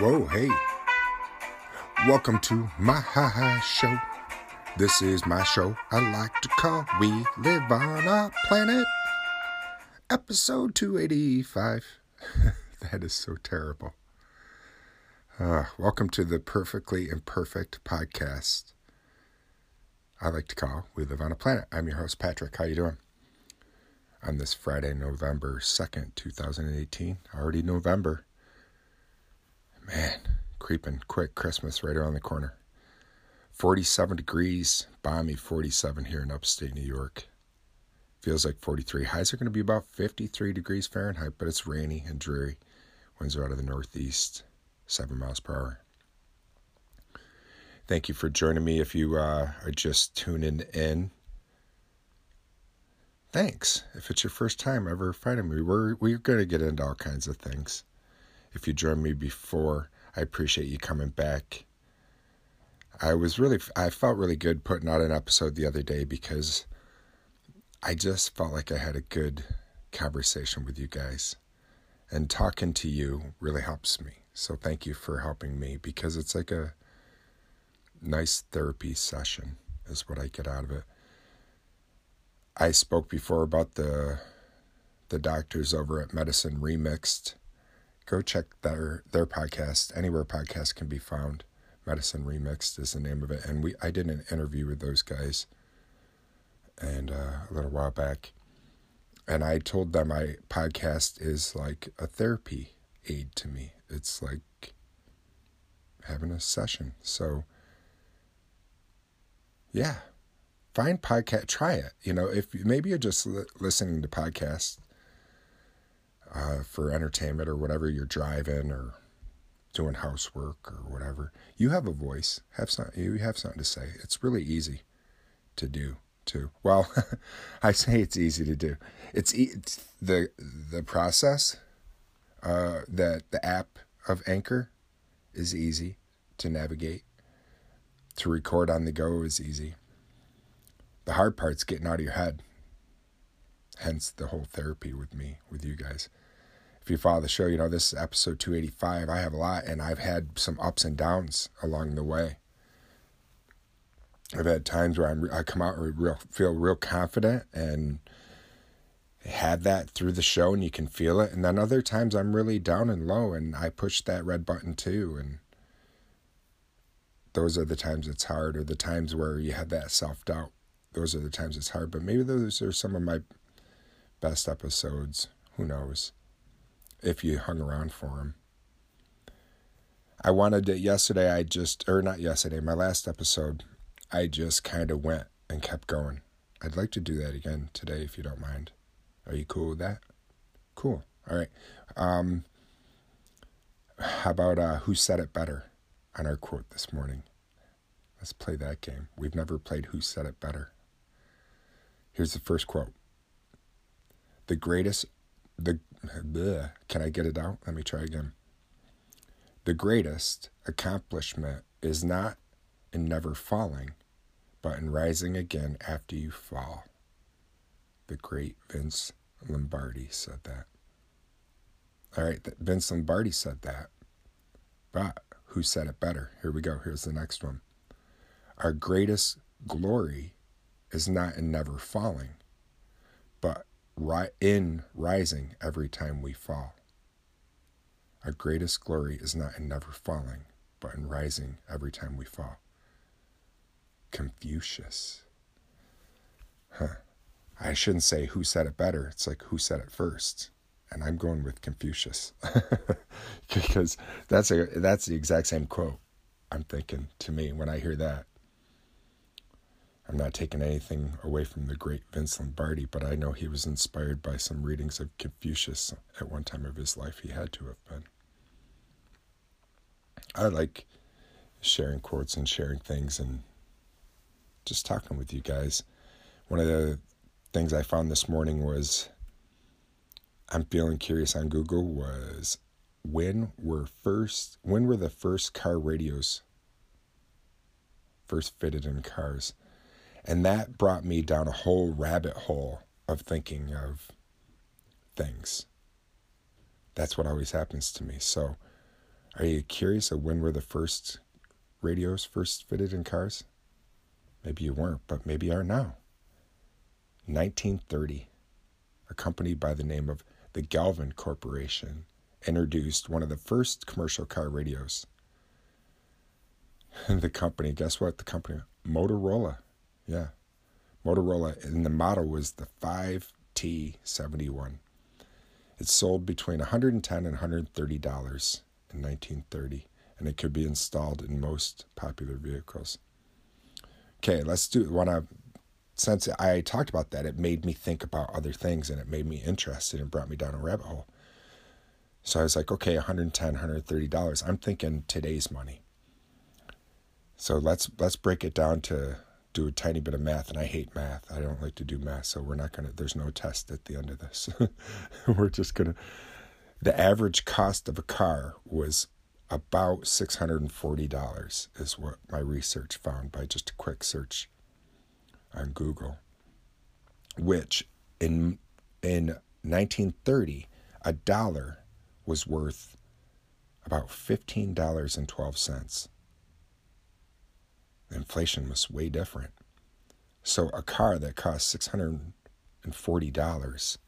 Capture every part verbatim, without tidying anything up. Whoa, hey. Welcome to my ha-ha show. This is my show I like to call We Live on a Planet. Episode two eighty-five. That is so terrible. Uh, welcome to the Perfectly Imperfect podcast. I like to call We Live on a Planet. I'm your host, Patrick. How you doing? On this Friday, November second, twenty eighteen. Already November. Man, creeping quick. Christmas right around the corner. forty-seven degrees. Balmy forty-seven here in upstate New York. Feels like forty-three. Highs are going to be about fifty-three degrees Fahrenheit, but it's rainy and dreary. Winds are out of the northeast. seven miles per hour. Thank you for joining me. If you uh, are just tuning in, thanks. If it's your first time ever finding me, we're, we're going to get into all kinds of things. If you joined me before, I appreciate you coming back. I was really, I felt really good putting out an episode the other day because I just felt like I had a good conversation with you guys. And talking to you really helps me. So thank you for helping me, because it's like a nice therapy session is what I get out of it. I spoke before about the the doctors over at Medicine Remixed. Go check their their podcast. Anywhere podcasts can be found. Medicine Remixed is the name of it. And we I did an interview with those guys and uh, a little while back. And I told them my podcast is like a therapy aid to me. It's like having a session. So yeah, find podcast, try it. You know, if maybe you're just li- listening to podcasts uh, for entertainment or whatever, you're driving or doing housework or whatever, you have a voice, have some, you have something to say. It's really easy to do too. Well, I say it's easy to do. It's, e- it's the, the process, uh, that the app of Anchor is easy to navigate. To record on the go is easy. The hard part's getting out of your head. Hence the whole therapy with me, with you guys. If you follow the show, you know this is episode two eighty-five. I have a lot, and I've had some ups and downs along the way. I've had times where I'm, I come out and real, feel real confident and had that through the show, and you can feel it. And then other times I'm really down and low, and I push that red button too, and those are the times it's hard, or the times where you have that self-doubt. Those are the times it's hard, but maybe those are some of my best episodes. Who knows? If you hung around for them. I wanted to, yesterday I just, or not yesterday, my last episode, I just kind of went and kept going. I'd like to do that again today if you don't mind. Are you cool with that? Cool. All right. Um, how about uh, Who Said It Better? On our quote this morning. Let's play that game. We've never played Who Said It Better. Here's the first quote. The greatest, the, bleh, can I get it out? Let me try again. The greatest accomplishment is not in never falling, but in rising again after you fall. The great Vince Lombardi said that. All right, Vince Lombardi said that, but who said it better? Here we go. Here's the next one. Our greatest glory is not in never falling, but ri- in rising every time we fall. Our greatest glory is not in never falling, but in rising every time we fall. Confucius. Huh. I shouldn't say who said it better. It's like who said it first. And I'm going with Confucius because that's a that's the exact same quote I'm thinking to me when I hear that. I'm not taking anything away from the great Vince Lombardi, but I know he was inspired by some readings of Confucius at one time of his life. He had to have been. I like sharing quotes and sharing things and just talking with you guys. One of the things I found this morning was, I'm feeling curious on Google, was when were first when were the first car radios first fitted in cars? And that brought me down a whole rabbit hole of thinking of things. That's what always happens to me. So Are you curious of when were the first radios first fitted in cars? Maybe you weren't, but maybe you are now. nineteen thirty, a company by the name of the Galvin Corporation introduced one of the first commercial car radios. The company, guess what? The company, Motorola. Yeah, Motorola. And the model was the five T seventy-one. It sold between one hundred ten dollars and one hundred thirty dollars in nineteen thirty, and it could be installed in most popular vehicles. Okay, let's do, want to, since I talked about that, it made me think about other things, and it made me interested and brought me down a rabbit hole. So I was like, okay, one hundred ten dollars, one hundred thirty dollars. I'm thinking today's money. So let's let's break it down to do a tiny bit of math, and I hate math. I don't like to do math, so we're not going to, there's no test at the end of this. We're just going to, the average cost of a car was about six hundred forty dollars is what my research found by just a quick search on Google, which in in nineteen thirty, a dollar was worth about fifteen dollars and twelve cents. Inflation was way different. So a car that cost six hundred forty dollars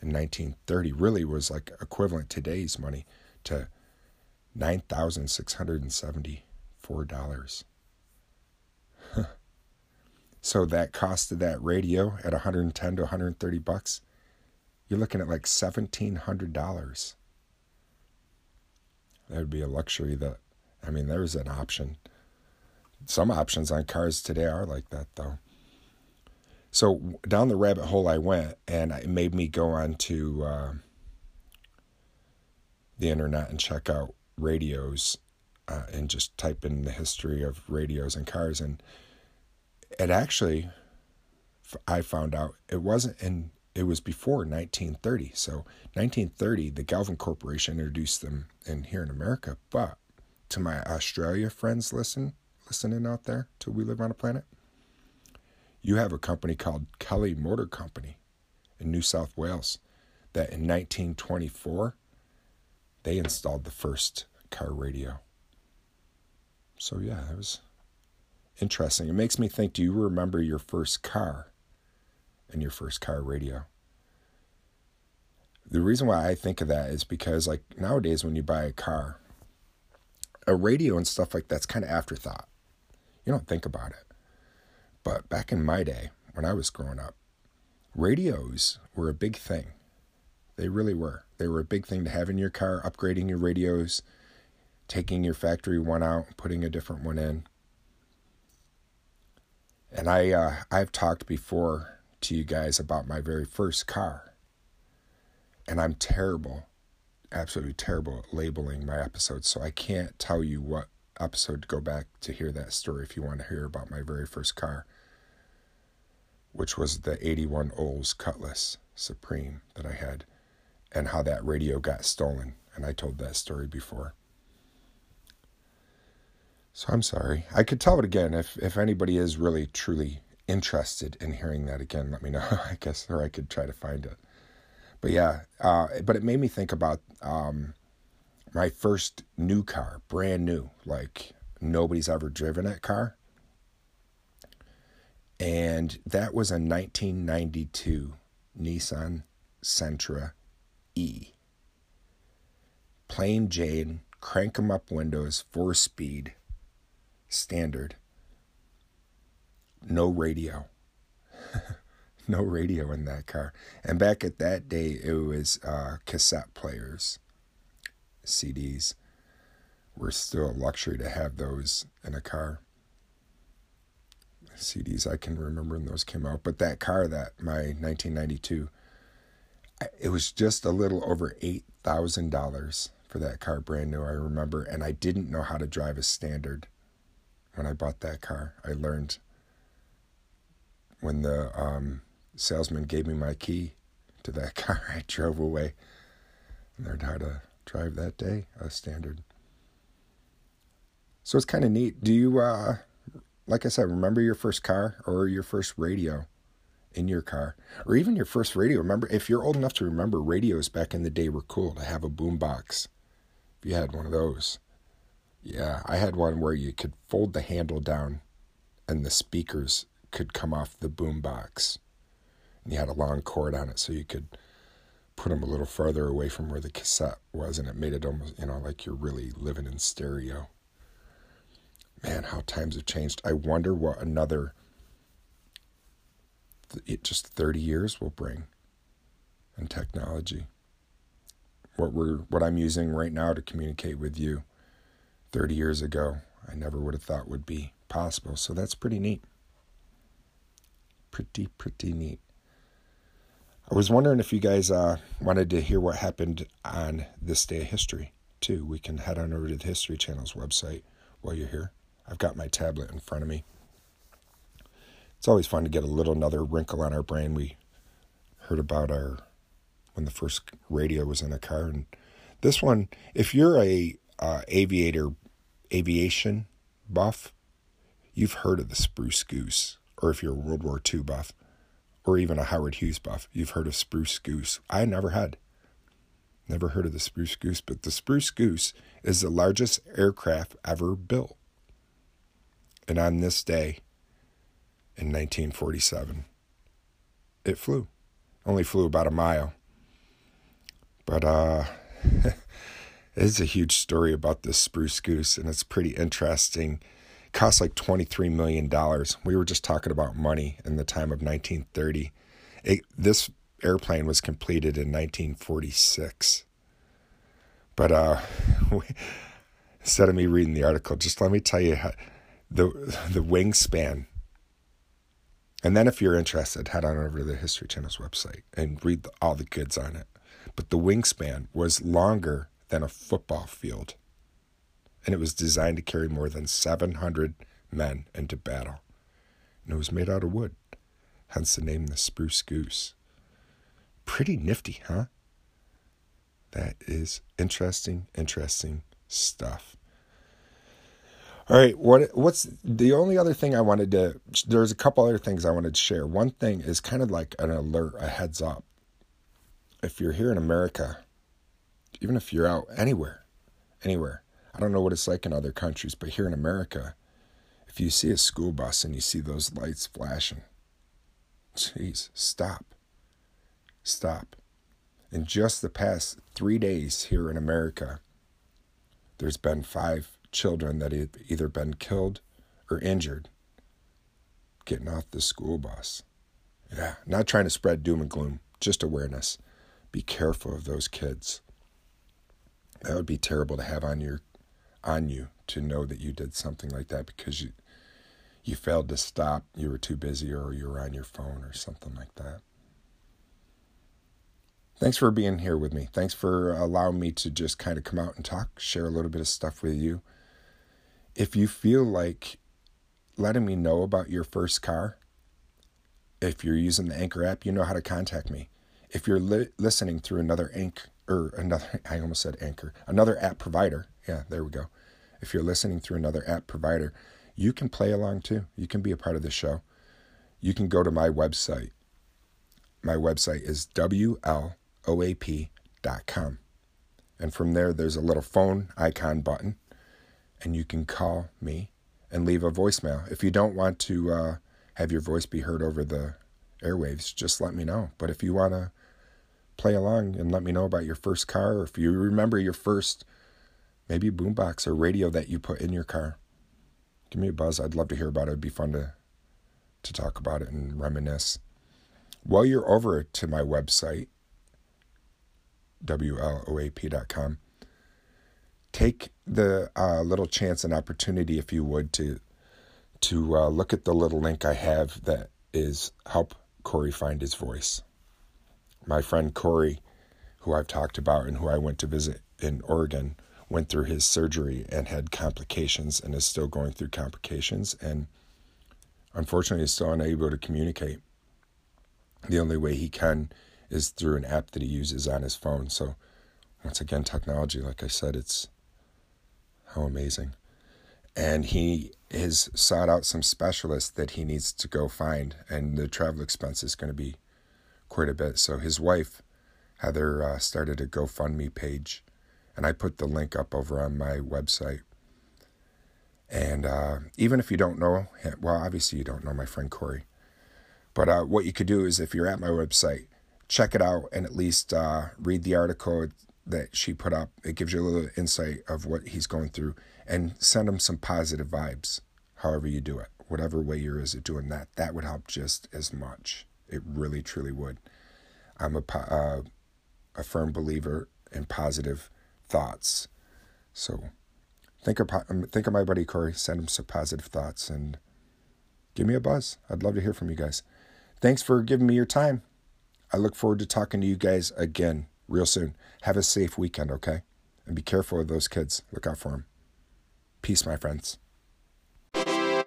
in nineteen thirty really was like equivalent today's money to nine thousand six hundred seventy-four dollars. Huh. So that cost of that radio at one hundred ten to one hundred thirty bucks, you're looking at like seventeen hundred dollars. That would be a luxury that, I mean, there's an option. Some options on cars today are like that, though. So down the rabbit hole I went, and it made me go on to uh, the internet and check out radios uh, and just type in the history of radios and cars. And it actually, I found out, it wasn't in, it was before nineteen thirty. So nineteen thirty, the Galvin Corporation introduced them in here in America. But to my Australia friends listen, listening out there till we live on a planet, you have a company called Kelly Motor Company in New South Wales that in nineteen twenty-four, they installed the first car radio. So yeah, that was interesting. It makes me think, do you remember your first car and your first car radio? The reason why I think of that is because, like, nowadays when you buy a car, a radio and stuff like that's kind of afterthought. You don't think about it. But back in my day, when I was growing up, radios were a big thing. They really were. They were a big thing to have in your car, upgrading your radios, taking your factory one out, putting a different one in. And I, uh, I've talked before to you guys about my very first car. And I'm terrible, absolutely terrible at labeling my episodes, so I can't tell you what episode to go back to hear that story if you want to hear about my very first car, which was the eighty-one Olds Cutlass Supreme that I had, and how that radio got stolen, and I told that story before. So I'm sorry. I could tell it again. If if anybody is really, truly interested in hearing that again, let me know, I guess, or I could try to find it. But yeah, uh, but it made me think about um, my first new car, brand new, like nobody's ever driven that car. And that was a nineteen ninety-two Nissan Sentra E. Plain Jane, crank 'em up windows, four speed, standard. No radio. No radio in that car. And back at that day, it was uh, cassette players. C Ds were still a luxury to have those in a car. C Ds, I can remember when those came out. But that car, that my nineteen ninety-two, it was just a little over eight thousand dollars for that car, brand new, I remember. And I didn't know how to drive a standard when I bought that car. I learned when the... Um, salesman gave me my key to that car. I drove away and learned how to drive that day, a standard. So it's kind of neat. Do you, uh, like I said, remember your first car or your first radio in your car? Or even your first radio. Remember, if you're old enough to remember, radios back in the day were cool to have a boombox. If you had one of those, Yeah, I had one where you could fold the handle down and the speakers could come off the boom box. And you had a long cord on it so you could put them a little farther away from where the cassette was, and it made it almost, you know, like you're really living in stereo. Man, how times have changed. I wonder what another th- just thirty years will bring in technology. What we're, what I'm using right now to communicate with you thirty years ago, I never would have thought would be possible. So that's pretty neat. Pretty, pretty neat. I was wondering if you guys uh, wanted to hear what happened on this day of history, too. We can head on over to the History Channel's website while you're here. I've got my tablet in front of me. It's always fun to get a little another wrinkle on our brain. We heard about our when the first radio was in a car. And this one, if you're a uh, aviator, aviation buff, you've heard of the Spruce Goose. Or if you're a World War Two buff, or even a Howard Hughes buff, you've heard of Spruce Goose. I never had. Never heard of the Spruce Goose, but the Spruce Goose is the largest aircraft ever built. And on this day, in nineteen forty-seven, it flew. Only flew about a mile. But uh, it's a huge story about this Spruce Goose, and it's pretty interesting. Cost like twenty-three million dollars. We were just talking about money in the time of nineteen thirty. It, this airplane was completed in nineteen forty-six. But uh, we, instead of me reading the article, just let me tell you how, the, the wingspan. And then if you're interested, head on over to the History Channel's website and read the, all the goods on it. But the wingspan was longer than a football field. And it was designed to carry more than seven hundred men into battle. And it was made out of wood, hence the name the Spruce Goose. Pretty nifty, huh? That is interesting, interesting stuff. All right, what what's the only other thing I wanted to... There's a couple other things I wanted to share. One thing is kind of like an alert, a heads up. If you're here in America, even if you're out anywhere, anywhere, I don't know what it's like in other countries, but here in America, if you see a school bus and you see those lights flashing, geez, stop. Stop. In just the past three days here in America, there's been five children that have either been killed or injured getting off the school bus. Yeah, not trying to spread doom and gloom, just awareness. Be careful of those kids. That would be terrible to have on your on you to know that you did something like that because you you failed to stop, you were too busy, or you were on your phone or something like that. Thanks for being here with me. Thanks for allowing me to just kind of come out and talk, share a little bit of stuff with you. If you feel like letting me know about your first car, if you're using the Anchor app, you know how to contact me. If you're li- listening through another Anchor, or another, I almost said Anchor, another app provider. Yeah, there we go. If you're listening through another app provider, you can play along too. You can be a part of the show. You can go to my website. My website is W L O A P dot com. And from there, there's a little phone icon button, and you can call me and leave a voicemail. If you don't want to uh, have your voice be heard over the airwaves, just let me know. But if you want to play along and let me know about your first car, or if you remember your first maybe boombox or radio that you put in your car, give me a buzz. I'd love to hear about it. It'd be fun to to talk about it and reminisce. While you're over to my website, W L O A P dot com, take the uh, little chance and opportunity, if you would, to to uh, look at the little link I have that is Help Corey Find His Voice. My friend Corey, who I've talked about and who I went to visit in Oregon, went through his surgery and had complications and is still going through complications, and unfortunately is still unable to communicate. The only way he can is through an app that he uses on his phone. So once again, technology, like I said, it's how amazing. And he has sought out some specialists that he needs to go find, and the travel expense is going to be quite a bit. So his wife, Heather, uh, started a GoFundMe page, and I put the link up over on my website. And uh, even if you don't know him, well, obviously you don't know my friend Corey. But uh, what you could do is if you're at my website, check it out and at least uh, read the article that she put up. It gives you a little insight of what he's going through and send him some positive vibes, however you do it, whatever way you're is doing that. That would help just as much. It really, truly would. I'm a, uh, a firm believer in positive thoughts. So think of, think of my buddy Corey, send him some positive thoughts and give me a buzz. I'd love to hear from you guys. Thanks for giving me your time. I look forward to talking to you guys again real soon. Have a safe weekend, okay? And be careful of those kids. Look out for them. Peace, my friends.